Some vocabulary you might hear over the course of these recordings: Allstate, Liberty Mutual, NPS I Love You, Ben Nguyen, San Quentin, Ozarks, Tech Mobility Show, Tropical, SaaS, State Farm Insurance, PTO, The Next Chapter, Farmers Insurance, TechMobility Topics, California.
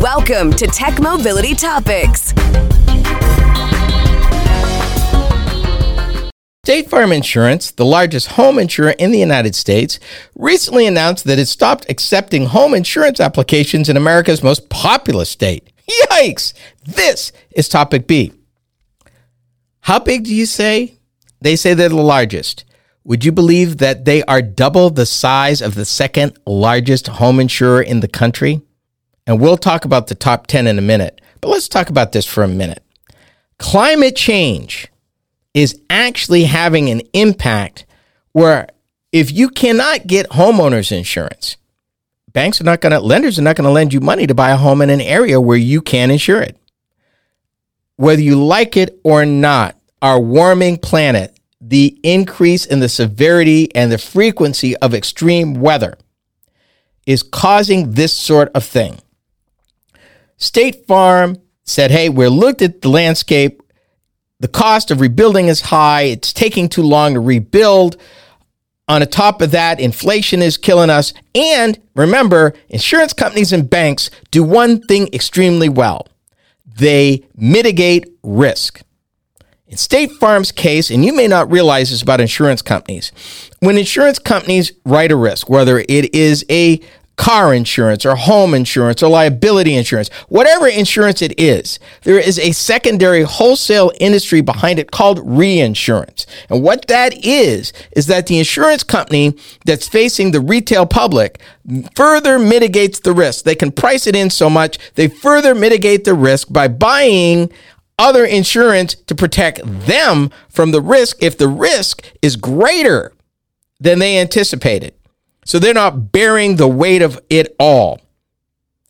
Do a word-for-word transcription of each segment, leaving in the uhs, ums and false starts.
Welcome to Tech Mobility Topics. State Farm Insurance, the largest home insurer in the United States, recently announced that it stopped accepting home insurance applications in America's most populous state. Yikes! This is topic B. How big do you say? They say they're the largest. Would you believe that they are double the size of the second largest home insurer in the country? And we'll talk about the top ten in a minute, but let's talk about this for a minute. Climate change is actually having an impact where if you cannot get homeowners insurance, banks are not going to, lenders are not going to lend you money to buy a home in an area where you can insure it. Whether you like it or not, our warming planet, the increase in the severity and the frequency of extreme weather is causing this sort of thing. State Farm said, hey, we looked at the landscape. The cost of rebuilding is high. It's taking too long to rebuild. On top of that, inflation is killing us. And remember, insurance companies and banks do one thing extremely well. They mitigate risk. In State Farm's case, and you may not realize this about insurance companies, when insurance companies write a risk, whether it is a car insurance or home insurance or liability insurance, whatever insurance it is, there is a secondary wholesale industry behind it called reinsurance. And what that is, is that the insurance company that's facing the retail public further mitigates the risk. They can price it in so much, they further mitigate the risk by buying other insurance to protect them from the risk if the risk is greater than they anticipated. So they're not bearing the weight of it all.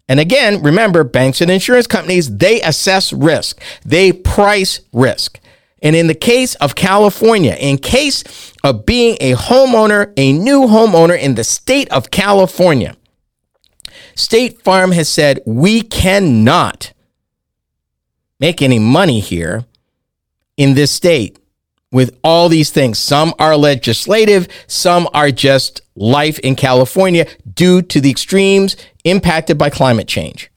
And again, remember, banks and insurance companies, they assess risk. They price risk. And in the case of California, in case of being a homeowner, a new homeowner in the state of California, State Farm has said, we cannot make any money here in this state with all these things. Some are legislative, some are just life in California due to the extremes impacted by climate change.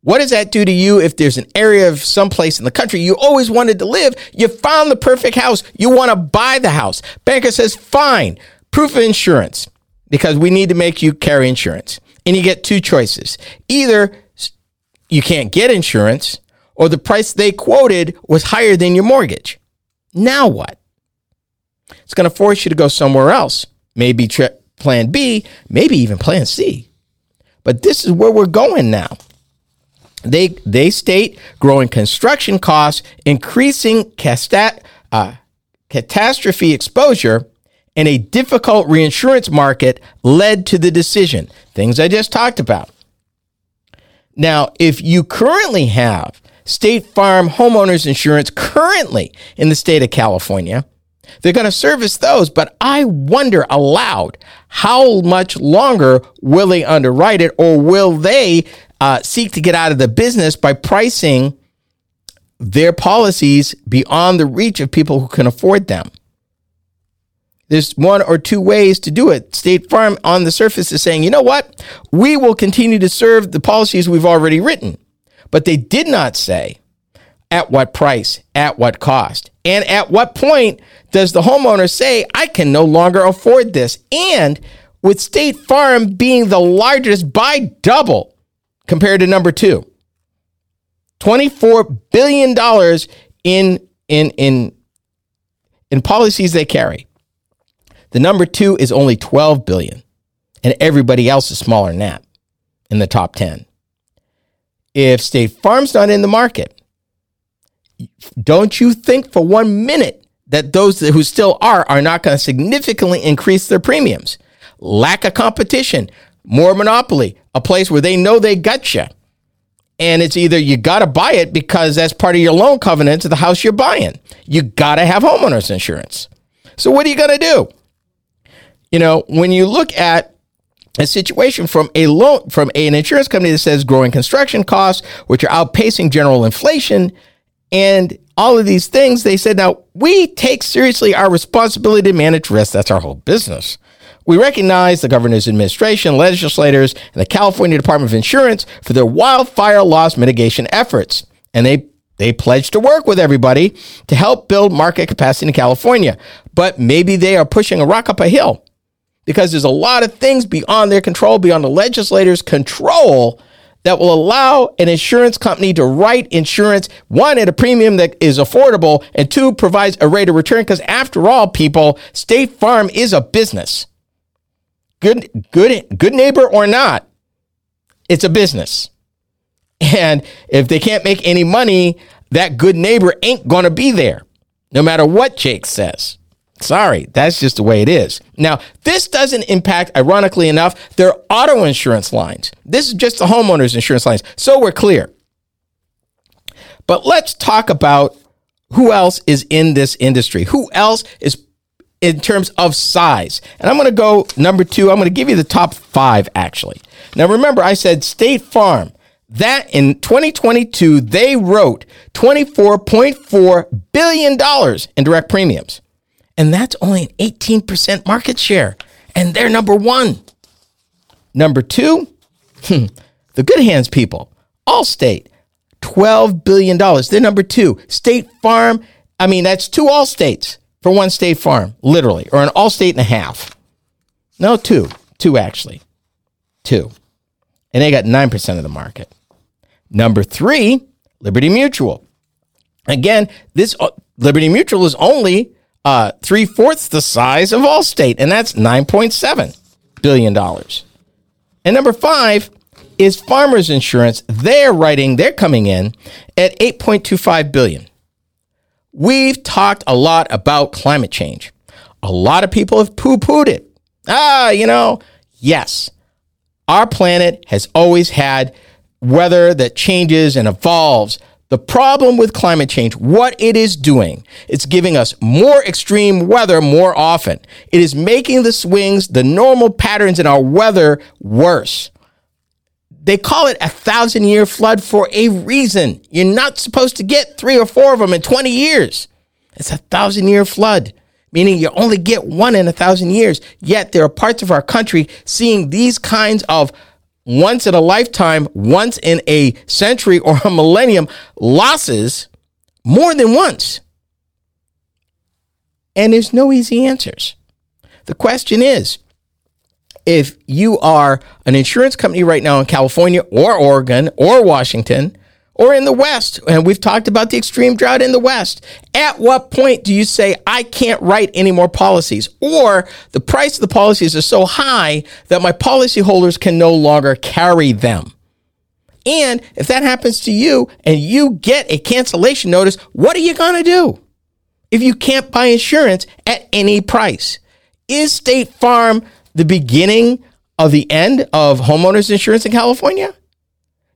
What does that do to you if there's an area of someplace in the country you always wanted to live, you found the perfect house, you want to buy the house. Banker says, fine, proof of insurance, because we need to make you carry insurance. And you get two choices. Either you can't get insurance, or the price they quoted was higher than your mortgage. Now what? It's going to force you to go somewhere else. Maybe tri- plan B, maybe even plan C. But this is where we're going now. They they state growing construction costs, increasing casta- uh, catastrophe exposure, and a difficult reinsurance market led to the decision. Things I just talked about. Now, if you currently have State Farm homeowners insurance currently in the state of California, they're going to service those, but I wonder aloud, how much longer will they underwrite it, or will they uh, seek to get out of the business by pricing their policies beyond the reach of people who can afford them? There's one or two ways to do it. State Farm on the surface is saying, you know what? We will continue to serve the policies we've already written. But they did not say at what price, at what cost, and at what point does the homeowner say, I can no longer afford this. And with State Farm being the largest by double compared to number two, twenty-four billion dollars in, in, in, in policies they carry. The number two is only twelve billion dollars, and everybody else is smaller than that in the top ten. If State Farm's not in the market, don't you think for one minute that those who still are are not going to significantly increase their premiums? Lack of competition, more monopoly, a place where they know they got you. And it's either you got to buy it because that's part of your loan covenant to the house you're buying. You got to have homeowners insurance. So what are you going to do? You know, when you look at a situation from a loan from an insurance company that says growing construction costs, which are outpacing general inflation, and all of these things, they said, now we take seriously our responsibility to manage risk. That's our whole business. We recognize the governor's administration, legislators, and the California Department of Insurance for their wildfire loss mitigation efforts. And they, they pledged to work with everybody to help build market capacity in California. But maybe they are pushing a rock up a hill because there's a lot of things beyond their control, beyond the legislators' control, that will allow an insurance company to write insurance, one, at a premium that is affordable, and two, provides a rate of return. Because after all, people, State Farm is a business. Good, good, good neighbor or not, it's a business. And if they can't make any money, that good neighbor ain't going to be there, no matter what Jake says. Sorry, that's just the way it is. Now, this doesn't impact, ironically enough, their auto insurance lines. This is just the homeowners insurance lines, so we're clear. But let's talk about who else is in this industry. Who else is in terms of size? And I'm going to go number two. I'm going to give you the top five, actually. Now, remember, I said State Farm. That in twenty twenty-two, they wrote twenty-four point four billion dollars in direct premiums. And that's only an eighteen percent market share. And they're number one. Number two, hmm, the good hands people, Allstate, twelve billion dollars. They're number two. State Farm, I mean, that's two Allstates for one State Farm, literally, or an Allstate and a half. No, two. Two, actually. Two. And they got nine percent of the market. Number three, Liberty Mutual. Again, this uh, Liberty Mutual is only uh, three-fourths the size of Allstate, and that's nine point seven billion dollars. And number five is Farmers Insurance. They're writing, they're coming in at eight point two five billion dollars. We've talked a lot about climate change. A lot of people have poo-pooed it. Ah, you know, yes, our planet has always had weather that changes and evolves. The problem with climate change, what it is doing, it's giving us more extreme weather more often. It is making the swings, the normal patterns in our weather worse. They call it a thousand-year flood for a reason. You're not supposed to get three or four of them in twenty years. It's a thousand-year flood, meaning you only get one in a thousand years. Yet there are parts of our country seeing these kinds of once-in-a-lifetime, once-in-a-century or a millennium losses more than once. And there's no easy answers. The question is, if you are an insurance company right now in California or Oregon or Washington or in the West, and we've talked about the extreme drought in the West, at what point do you say, I can't write any more policies? Or the price of the policies is so high that my policyholders can no longer carry them. And if that happens to you and you get a cancellation notice, what are you going to do if you can't buy insurance at any price? Is State Farm the beginning of the end of homeowners insurance in California?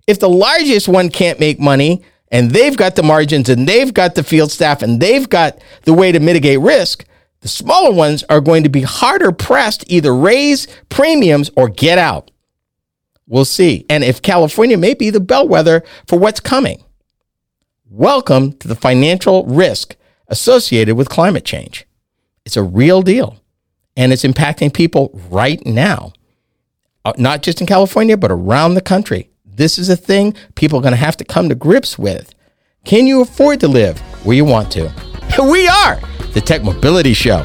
If the largest one can't make money and they've got the margins and they've got the field staff and they've got the way to mitigate risk, the smaller ones are going to be harder pressed to either raise premiums or get out. We'll see. And if California may be the bellwether for what's coming. Welcome to the financial risk associated with climate change. It's a real deal. And it's impacting people right now, not just in California, but around the country. This is a thing people are going to have to come to grips with. Can you afford to live where you want to? We are the Tech Mobility Show.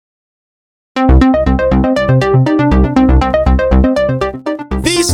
These